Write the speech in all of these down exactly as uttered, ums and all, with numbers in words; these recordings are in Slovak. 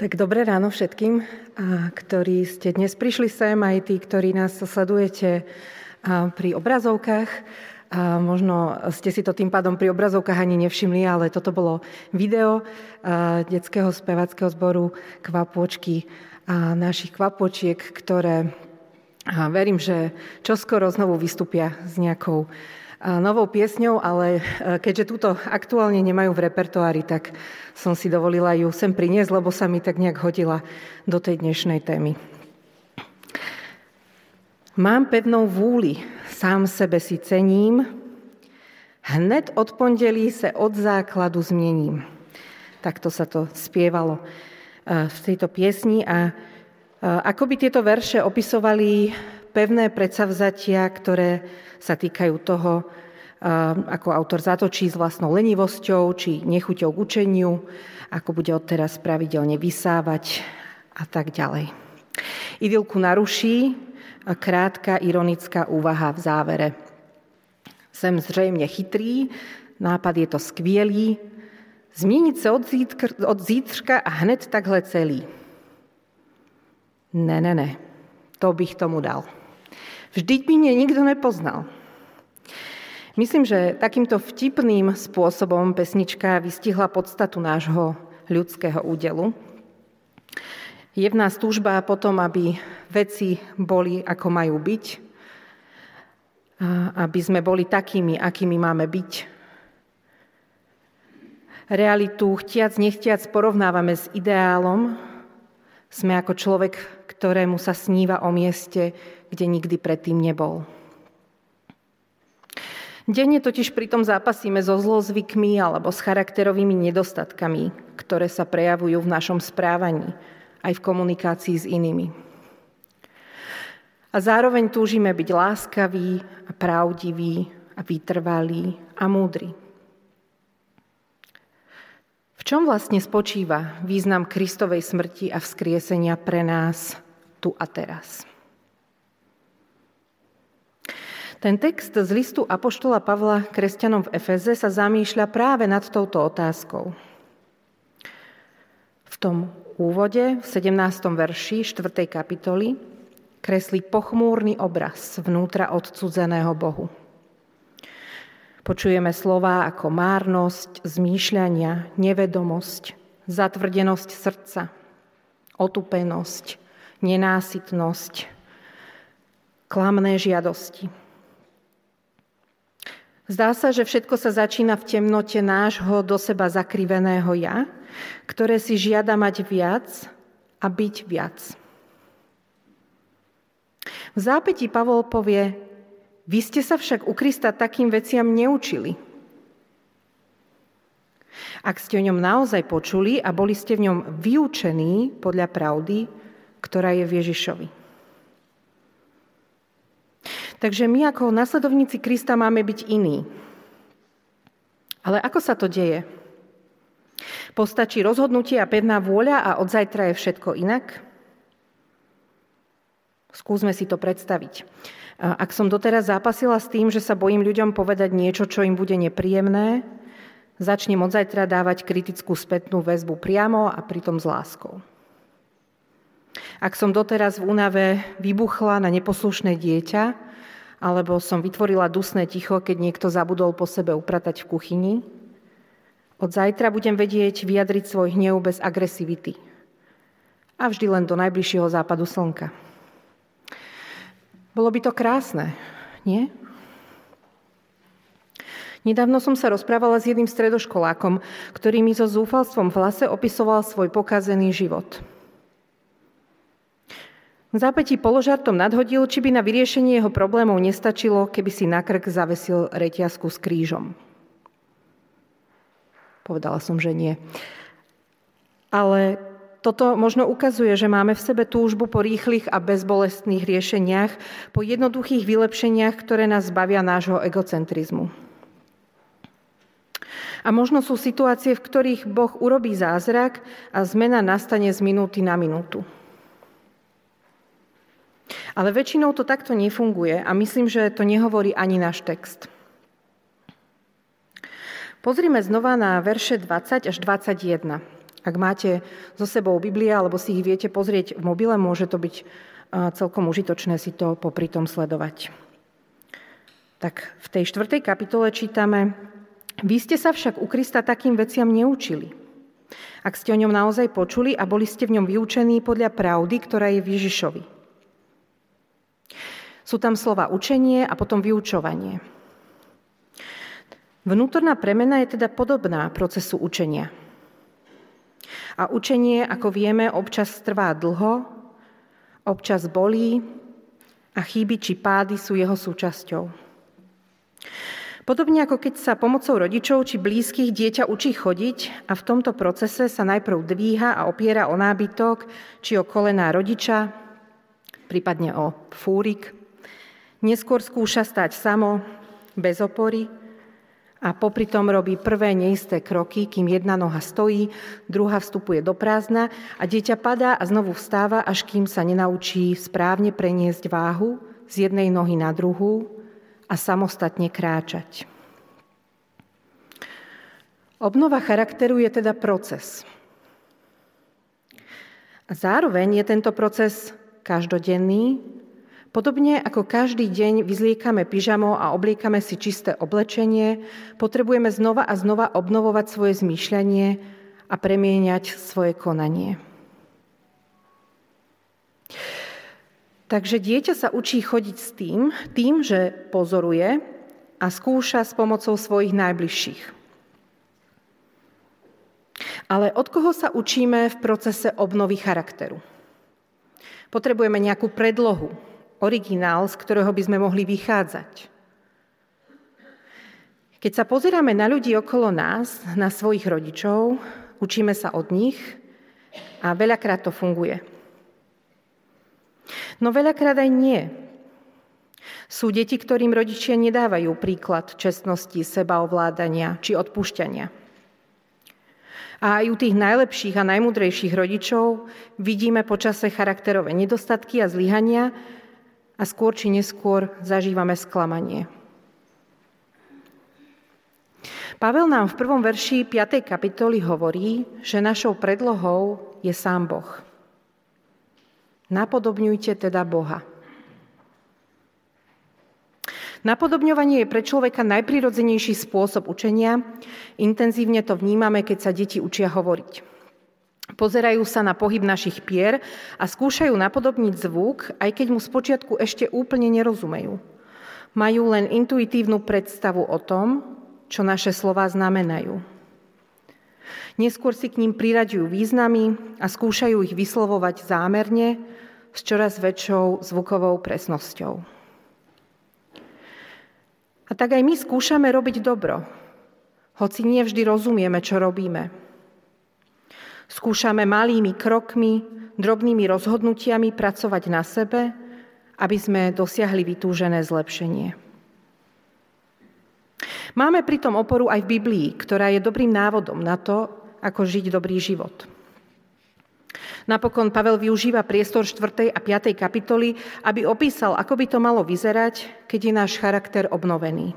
Tak dobré ráno všetkým, ktorí ste dnes prišli sem, aj tí, ktorí nás sledujete pri obrazovkách. Možno ste si to tým pádom pri obrazovkách ani nevšimli, ale toto bolo video detského speváckeho zboru Kvapôčky a našich kvapôčiek, ktoré verím, že čoskoro znovu vystúpia s nejakou novou piesňou, ale keďže túto aktuálne nemajú v repertoári, tak som si dovolila ju sem priniesť, lebo sa mi tak nejak hodila do tej dnešnej témy. Mám pevnou vúli, sám sebe si cením, hned od pondelí sa od základu zmením. Takto sa to spievalo v tejto piesni a ako by tieto verše opisovali pevné predsavzatia, ktoré sa týkajú toho, ako autor zatočí s vlastnou lenivosťou či nechuťou k učeniu, ako bude odteraz pravidelne vysávať a tak ďalej. Idylku naruší krátka ironická úvaha v závere. Sem zrejme chytrý, nápad je to skvielý, zmeniť sa od, zítr- od zítřka a hned takhle celý. Ne, ne, ne. To bych tomu dal. Vždyť by mne nikto nepoznal. Myslím, že takýmto vtipným spôsobom pesnička vystihla podstatu nášho ľudského údelu. Je v nás túžba potom, aby veci boli, ako majú byť, aby sme boli takými, akými máme byť. Realitu chtiac, nechtiac porovnávame s ideálom. Sme ako človek, ktorému sa sníva o mieste, kde nikdy predtým nebol. Denne totiž pritom zápasíme so zlozvykmi alebo s charakterovými nedostatkami, ktoré sa prejavujú v našom správaní, aj v komunikácii s inými. A zároveň túžime byť láskaví a pravdiví a vytrvalí a múdri. V čom vlastne spočíva význam Kristovej smrti a vzkriesenia pre nás tu a teraz? Ten text z listu apoštola Pavla kresťanom v Efeze sa zamýšľa práve nad touto otázkou. V tom úvode, v sedemnástom verši štvrtej kapitoly, kreslí pochmúrny obraz vnútra odcudzeného Bohu. Počujeme slová ako márnosť, zmýšľania, nevedomosť, zatvrdenosť srdca, otupenosť, nenásytnosť, klamné žiadosti. Zdá sa, že všetko sa začína v temnote nášho do seba zakriveného ja, ktoré si žiada mať viac a byť viac. V zápätí Pavol povie: Vy ste sa však u Krista takým veciam neučili. Ak ste o ňom naozaj počuli a boli ste v ňom vyučení podľa pravdy, ktorá je v Ježišovi. Takže my ako nasledovníci Krista máme byť iní. Ale ako sa to deje? Postačí rozhodnutie a pevná vôľa a od zajtra je všetko inak? Skúsme si to predstaviť. Ak som doteraz zápasila s tým, že sa bojím ľuďom povedať niečo, čo im bude nepríjemné, začnem od zajtra dávať kritickú spätnú väzbu priamo a pritom s láskou. Ak som doteraz v únave vybuchla na neposlušné dieťa, alebo som vytvorila dusné ticho, keď niekto zabudol po sebe upratať v kuchyni, od zajtra budem vedieť vyjadriť svoj hnev bez agresivity. A vždy len do najbližšieho západu slnka. Bolo by to krásne, nie? Nedávno som sa rozprávala s jedným stredoškolákom, ktorý mi so zúfalstvom v hlase opisoval svoj pokazený život. V zápätí položartom nadhodil, či by na vyriešenie jeho problémov nestačilo, keby si na krk zavesil reťazku s krížom. Povedala som, že nie. Ale toto možno ukazuje, že máme v sebe túžbu po rýchlych a bezbolestných riešeniach, po jednoduchých vylepšeniach, ktoré nás zbavia nášho egocentrizmu. A možno sú situácie, v ktorých Boh urobí zázrak a zmena nastane z minúty na minútu. Ale väčšinou to takto nefunguje a myslím, že to nehovorí ani náš text. Pozrime znova na verše dvadsať až dvadsaťjeden. Ak máte so sebou Biblie alebo si ich viete pozrieť v mobile, môže to byť celkom užitočné si to popri tom sledovať. Tak v tej štvrtej kapitole čítame: Vy ste sa však u Krista takým veciam neučili. Ak ste o ňom naozaj počuli a boli ste v ňom vyučení podľa pravdy, ktorá je v Ježišovi. Sú tam slova učenie a potom vyučovanie. Vnútorná premena je teda podobná procesu učenia. A učenie, ako vieme, občas trvá dlho, občas bolí a chyby či pády sú jeho súčasťou. Podobne ako keď sa pomocou rodičov či blízkych dieťa učí chodiť a v tomto procese sa najprv dvíha a opiera o nábytok či o kolená rodiča, prípadne o fúrik, neskôr skúša stáť samo, bez opory, a popri tom robí prvé neisté kroky, kým jedna noha stojí, druhá vstupuje do prázdna a dieťa padá a znovu vstáva, až kým sa nenaučí správne preniesť váhu z jednej nohy na druhú a samostatne kráčať. Obnova charakteru je teda proces. A zároveň je tento proces každodenný, podobne ako každý deň vyzliekame pyžamo a obliekame si čisté oblečenie, potrebujeme znova a znova obnovovať svoje zmýšľanie a premieňať svoje konanie. Takže dieťa sa učí chodiť s tým, tým, že pozoruje a skúša s pomocou svojich najbližších. Ale od koho sa učíme v procese obnovy charakteru? Potrebujeme nejakú predlohu, originál, z ktorého by sme mohli vychádzať. Keď sa pozeráme na ľudí okolo nás, na svojich rodičov, učíme sa od nich a veľakrát to funguje. No veľakrát aj nie. Sú deti, ktorým rodičia nedávajú príklad čestnosti, sebaovládania či odpúšťania. A aj u tých najlepších a najmudrejších rodičov vidíme počase charakterové nedostatky a zlyhania, a skôr či neskôr zažívame sklamanie. Pavel nám v prvom verši piatej kapitoly hovorí, že našou predlohou je sám Boh. Napodobňujte teda Boha. Napodobňovanie je pre človeka najprirodzenejší spôsob učenia. Intenzívne to vnímame, keď sa deti učia hovoriť. Pozerajú sa na pohyb našich pier a skúšajú napodobniť zvuk, aj keď mu spočiatku ešte úplne nerozumejú. Majú len intuitívnu predstavu o tom, čo naše slová znamenajú. Neskôr si k ním priraďujú významy a skúšajú ich vyslovovať zámerne s čoraz väčšou zvukovou presnosťou. A tak aj my skúšame robiť dobro, hoci nie vždy rozumieme, čo robíme. Skúšame malými krokmi, drobnými rozhodnutiami pracovať na sebe, aby sme dosiahli vytúžené zlepšenie. Máme pritom oporu aj v Biblii, ktorá je dobrým návodom na to, ako žiť dobrý život. Napokon Pavel využíva priestor štvrtej a piatej kapitoly, aby opísal, ako by to malo vyzerať, keď je náš charakter obnovený.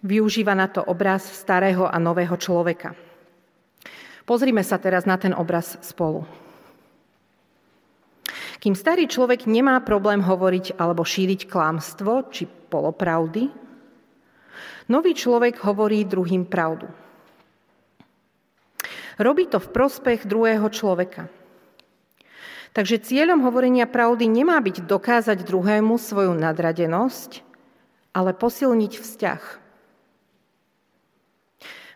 Využíva na to obraz starého a nového človeka. Pozrime sa teraz na ten obraz spolu. Kým starý človek nemá problém hovoriť alebo šíriť klamstvo či polopravdy, nový človek hovorí druhým pravdu. Robí to v prospech druhého človeka. Takže cieľom hovorenia pravdy nemá byť dokázať druhému svoju nadradenosť, ale posilniť vzťah.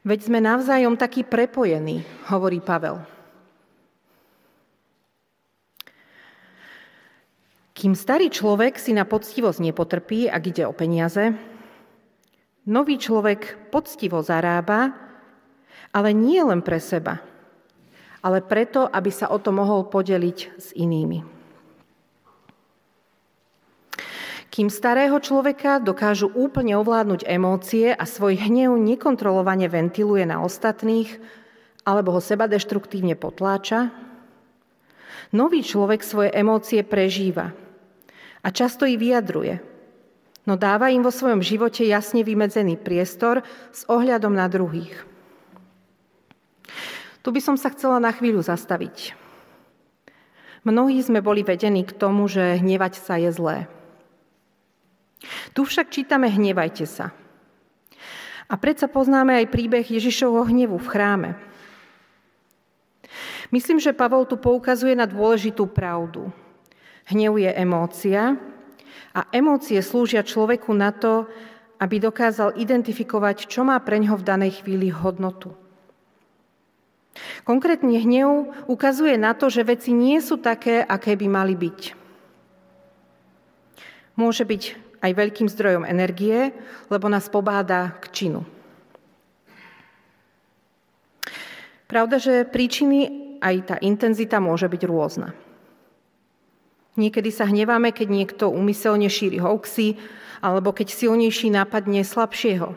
Veď sme navzájom takí prepojení, hovorí Pavel. Kým starý človek si na poctivosť nepotrpí, ak ide o peniaze, nový človek poctivo zarába, ale nie len pre seba, ale preto, aby sa o to mohol podeliť s inými. Kým starého človeka dokážu úplne ovládnuť emócie a svoj hnev nekontrolovane ventiluje na ostatných alebo ho sebadeštruktívne potláča, nový človek svoje emócie prežíva a často ich vyjadruje, no dáva im vo svojom živote jasne vymedzený priestor s ohľadom na druhých. Tu by som sa chcela na chvíľu zastaviť. Mnohí sme boli vedení k tomu, že hnevať sa je zlé. Tu však čítame hnevajte sa. A predsa poznáme aj príbeh Ježišovho hnevu v chráme. Myslím, že Pavol tu poukazuje na dôležitú pravdu. Hnev je emócia a emócie slúžia človeku na to, aby dokázal identifikovať, čo má preňho v danej chvíli hodnotu. Konkrétne hnev ukazuje na to, že veci nie sú také, aké by mali byť. Môže byť aj veľkým zdrojom energie, lebo nás pobáda k činu. Pravda, že príčiny aj tá intenzita môže byť rôzna. Niekedy sa hneváme, keď niekto úmyselne šíri hoaxy, alebo keď silnejší nápadne slabšieho,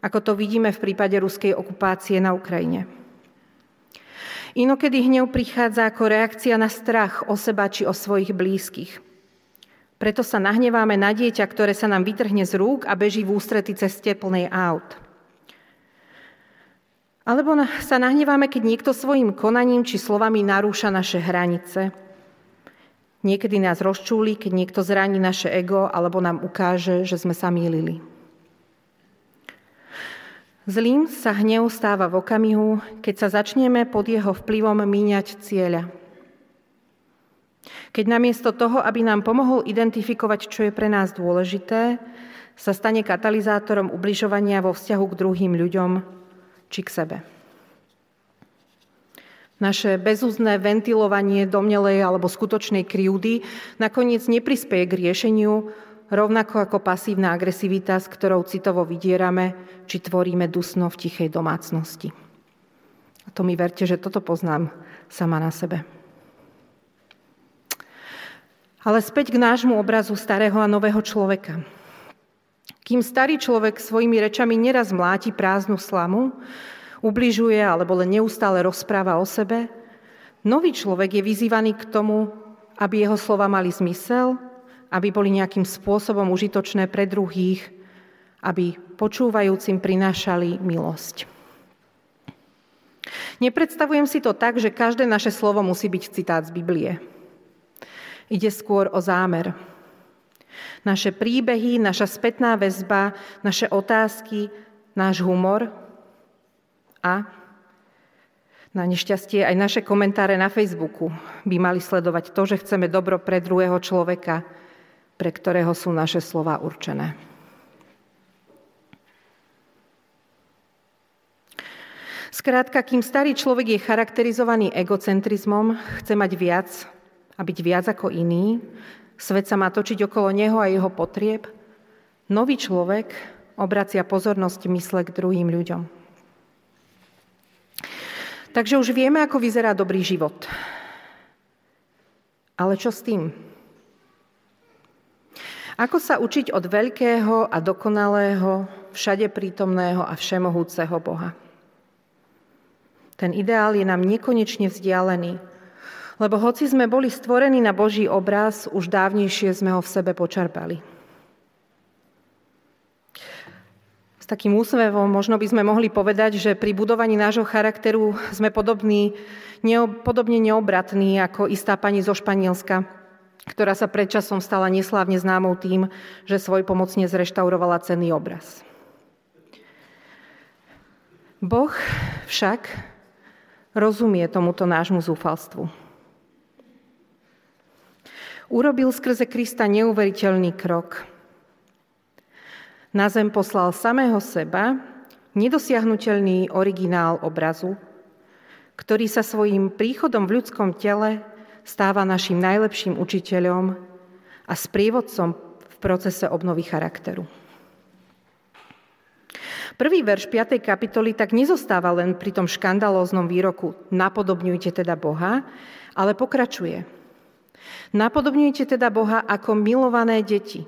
ako to vidíme v prípade ruskej okupácie na Ukrajine. Inokedy hnev prichádza ako reakcia na strach o seba či o svojich blízkych. Preto sa nahneváme na dieťa, ktoré sa nám vytrhne z rúk a beží v ústrety ceste plnej aut. Alebo sa nahneváme, keď niekto svojim konaním či slovami narúša naše hranice. Niekedy nás rozčúli, keď niekto zraní naše ego alebo nám ukáže, že sme sa mýlili. Zlým sa hnev stáva v okamihu, keď sa začneme pod jeho vplyvom míňať cieľa. Keď namiesto toho, aby nám pomohol identifikovať, čo je pre nás dôležité, sa stane katalizátorom ubližovania vo vzťahu k druhým ľuďom či k sebe. Naše bezúzne ventilovanie domnelej alebo skutočnej krivdy nakoniec neprispieje k riešeniu, rovnako ako pasívna agresivita, s ktorou citovo vydierame, či tvoríme dusno v tichej domácnosti. A to mi verte, že toto poznám sama na sebe. Ale späť k nášmu obrazu starého a nového človeka. Kým starý človek svojimi rečami neraz mláti prázdnu slamu, ubližuje alebo len neustále rozpráva o sebe, nový človek je vyzývaný k tomu, aby jeho slova mali zmysel, aby boli nejakým spôsobom užitočné pre druhých, aby počúvajúcim prinášali milosť. Nepredstavujem si to tak, že každé naše slovo musí byť citát z Biblie. Ide skôr o zámer. Naše príbehy, naša spätná väzba, naše otázky, náš humor a na nešťastie aj naše komentáre na Facebooku by mali sledovať to, že chceme dobro pre druhého človeka, pre ktorého sú naše slová určené. Skrátka, kým starý človek je charakterizovaný egocentrizmom, chce mať viac a byť viac ako iný, svet sa má točiť okolo neho a jeho potrieb. Nový človek obracia pozornosť mysle k druhým ľuďom. Takže už vieme, ako vyzerá dobrý život. Ale čo s tým? Ako sa učiť od veľkého a dokonalého, všade prítomného a všemohúceho Boha? Ten ideál je nám nekonečne vzdialený, lebo hoci sme boli stvorení na Boží obraz, už dávnejšie sme ho v sebe počerpali. S takým úsmevom možno by sme mohli povedať, že pri budovaní nášho charakteru sme podobní, podobne neobratní ako istá pani zo Španielska, ktorá sa predčasom stala neslávne známou tým, že svojpomocne zreštaurovala cenný obraz. Boh však rozumie tomuto nášmu zúfalstvu. Urobil skrze Krista neuveriteľný krok. Na zem poslal samého seba, nedosiahnuteľný originál obrazu, ktorý sa svojím príchodom v ľudskom tele stáva našim najlepším učiteľom a sprievodcom v procese obnovy charakteru. Prvý verš piatej kapitoly tak nezostáva len pri tom škandalóznom výroku napodobňujte teda Boha, ale pokračuje. Napodobňujte teda Boha ako milované deti.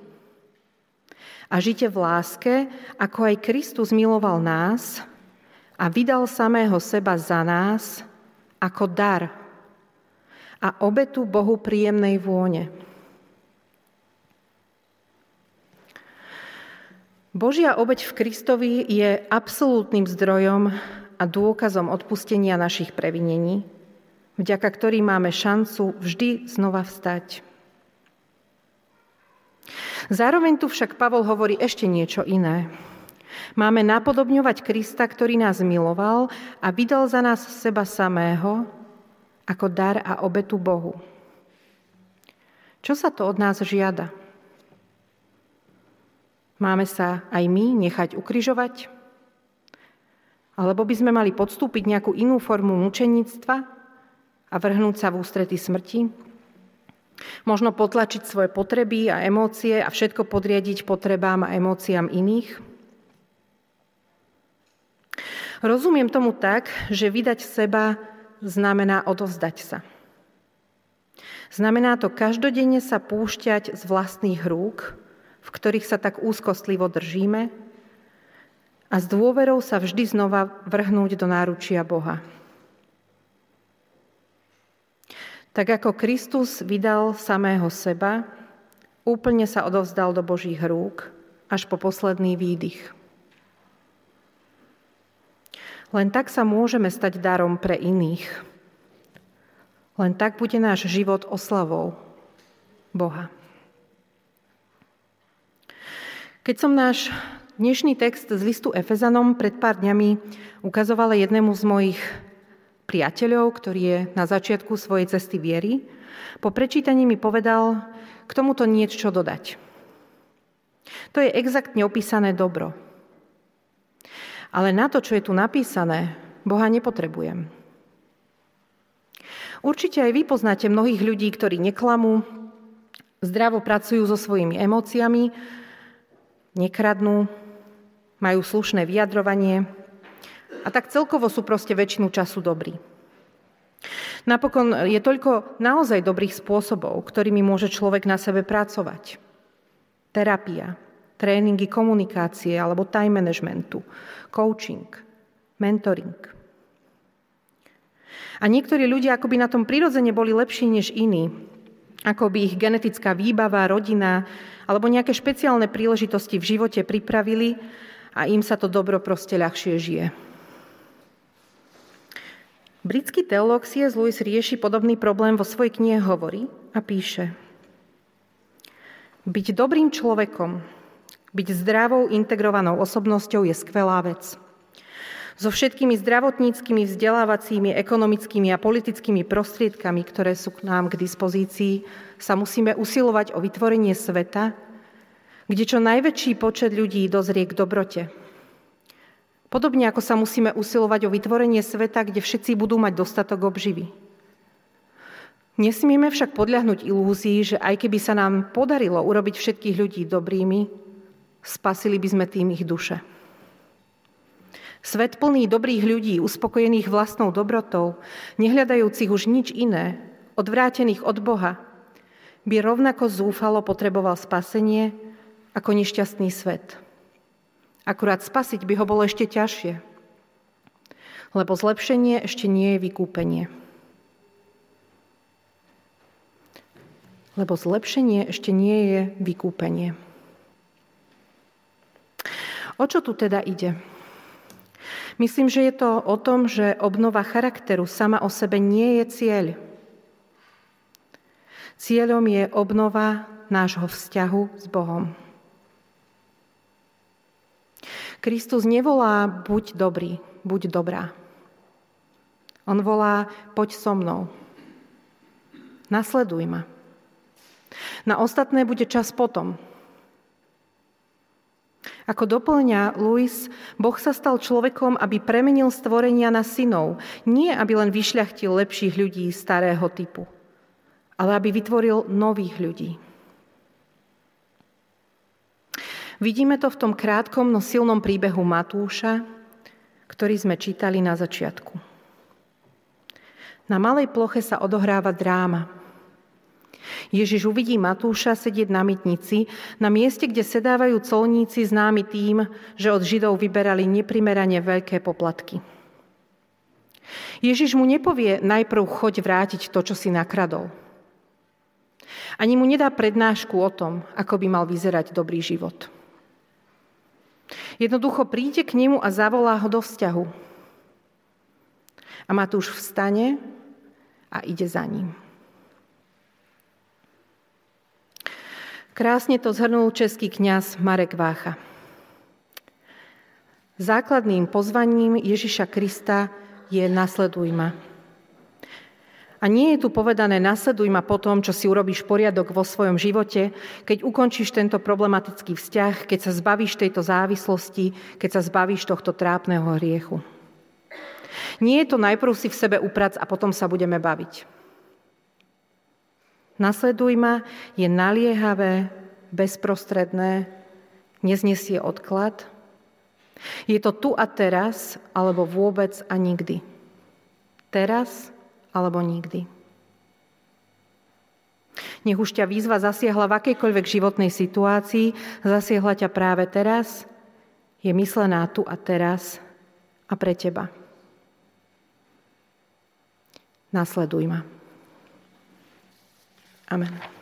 A žite v láske, ako aj Kristus miloval nás a vydal samého seba za nás ako dar a obetu Bohu príjemnej vône. Božia obeť v Kristovi je absolútnym zdrojom a dôkazom odpustenia našich previnení, vďaka ktorým máme šancu vždy znova vstať. Zároveň tu však Pavol hovorí ešte niečo iné. Máme napodobňovať Krista, ktorý nás miloval a vydal za nás seba samého ako dar a obetu Bohu. Čo sa to od nás žiada? Máme sa aj my nechať ukrižovať? Alebo by sme mali podstúpiť nejakú inú formu mučeníctva a vrhnúť sa v ústrety smrti? Možno potlačiť svoje potreby a emócie a všetko podriadiť potrebám a emóciám iných? Rozumiem tomu tak, že vydať seba znamená odovzdať sa. Znamená to každodenne sa púšťať z vlastných rúk, v ktorých sa tak úzkostlivo držíme, a s dôverou sa vždy znova vrhnúť do náručia Boha. Tak ako Kristus vydal samého seba, úplne sa odovzdal do Božích rúk až po posledný výdych. Len tak sa môžeme stať darom pre iných. Len tak bude náš život oslavou Boha. Keď som náš dnešný text z listu Efezanom pred pár dňami ukazovala jednému z mojich priateľov, ktorý je na začiatku svojej cesty viery, po prečítaní mi povedal k tomuto niečo dodať. To je exaktne opísané dobro. Ale na to, čo je tu napísané, Boha nepotrebujem. Určite aj vy poznáte mnohých ľudí, ktorí neklamú, zdravo pracujú so svojimi emóciami, nekradnú, majú slušné vyjadrovanie a tak celkovo sú proste väčšinu času dobrí. Napokon je toľko naozaj dobrých spôsobov, ktorými môže človek na sebe pracovať. Terapia, tréningy komunikácie alebo time managementu, coaching, mentoring. A niektorí ľudia akoby na tom prirodzene boli lepší než iní, akoby ich genetická výbava, rodina alebo nejaké špeciálne príležitosti v živote pripravili a im sa to dobro proste ľahšie žije. Britský teológ C S Lewis rieši podobný problém vo svojej knihe Hovory a píše: byť dobrým človekom, byť zdravou, integrovanou osobnosťou je skvelá vec. So všetkými zdravotníckymi, vzdelávacími, ekonomickými a politickými prostriedkami, ktoré sú k nám k dispozícii, sa musíme usilovať o vytvorenie sveta, kde čo najväčší počet ľudí dozrie k dobrote. Podobne ako sa musíme usilovať o vytvorenie sveta, kde všetci budú mať dostatok obživy. Nesmieme však podľahnúť ilúzii, že aj keby sa nám podarilo urobiť všetkých ľudí dobrými, spasili by sme tým ich duše. Svet plný dobrých ľudí, uspokojených vlastnou dobrotou, nehľadajúcich už nič iné, odvrátených od Boha, by rovnako zúfalo potreboval spasenie ako nešťastný svet. Akurát spasiť by ho bolo ešte ťažšie, lebo zlepšenie ešte nie je vykúpenie. Lebo zlepšenie ešte nie je vykúpenie. O čo tu teda ide? Myslím, že je to o tom, že obnova charakteru sama o sebe nie je cieľ. Cieľom je obnova nášho vzťahu s Bohom. Kristus nevolá buď dobrý, buď dobrá. On volá poď so mnou. Nasleduj ma. Na ostatné bude čas potom. Ako doplňa Lewis, Boh sa stal človekom, aby premenil stvorenia na synov. Nie, aby len vyšľachtil lepších ľudí starého typu, ale aby vytvoril nových ľudí. Vidíme to v tom krátkom, no silnom príbehu Matúša, ktorý sme čítali na začiatku. Na malej ploche sa odohráva dráma. Ježiš uvidí Matúša sedieť na mytnici, na mieste, kde sedávajú colníci známi tým, že od Židov vyberali neprimerane veľké poplatky. Ježiš mu nepovie najprv choď vrátiť to, čo si nakradol. Ani mu nedá prednášku o tom, ako by mal vyzerať dobrý život. Jednoducho príde k nemu a zavolá ho do vzťahu. A Matúš vstane a ide za ním. Krásne to zhrnul český kňaz Marek Vácha. Základným pozvaním Ježiša Krista je nasleduj ma. A nie je tu povedané nasleduj ma po tom, čo si urobíš poriadok vo svojom živote, keď ukončíš tento problematický vzťah, keď sa zbavíš tejto závislosti, keď sa zbavíš tohto trápneho hriechu. Nie je to najprv si v sebe uprac a potom sa budeme baviť. Nasleduj ma je naliehavé, bezprostredné, neznesie odklad. Je to tu a teraz, alebo vôbec a nikdy. Teraz alebo nikdy. Nech už ťa výzva zasiahla v akejkoľvek životnej situácii, zasiahla ťa práve teraz, je myslená tu a teraz a pre teba. Nasleduj ma. Amen.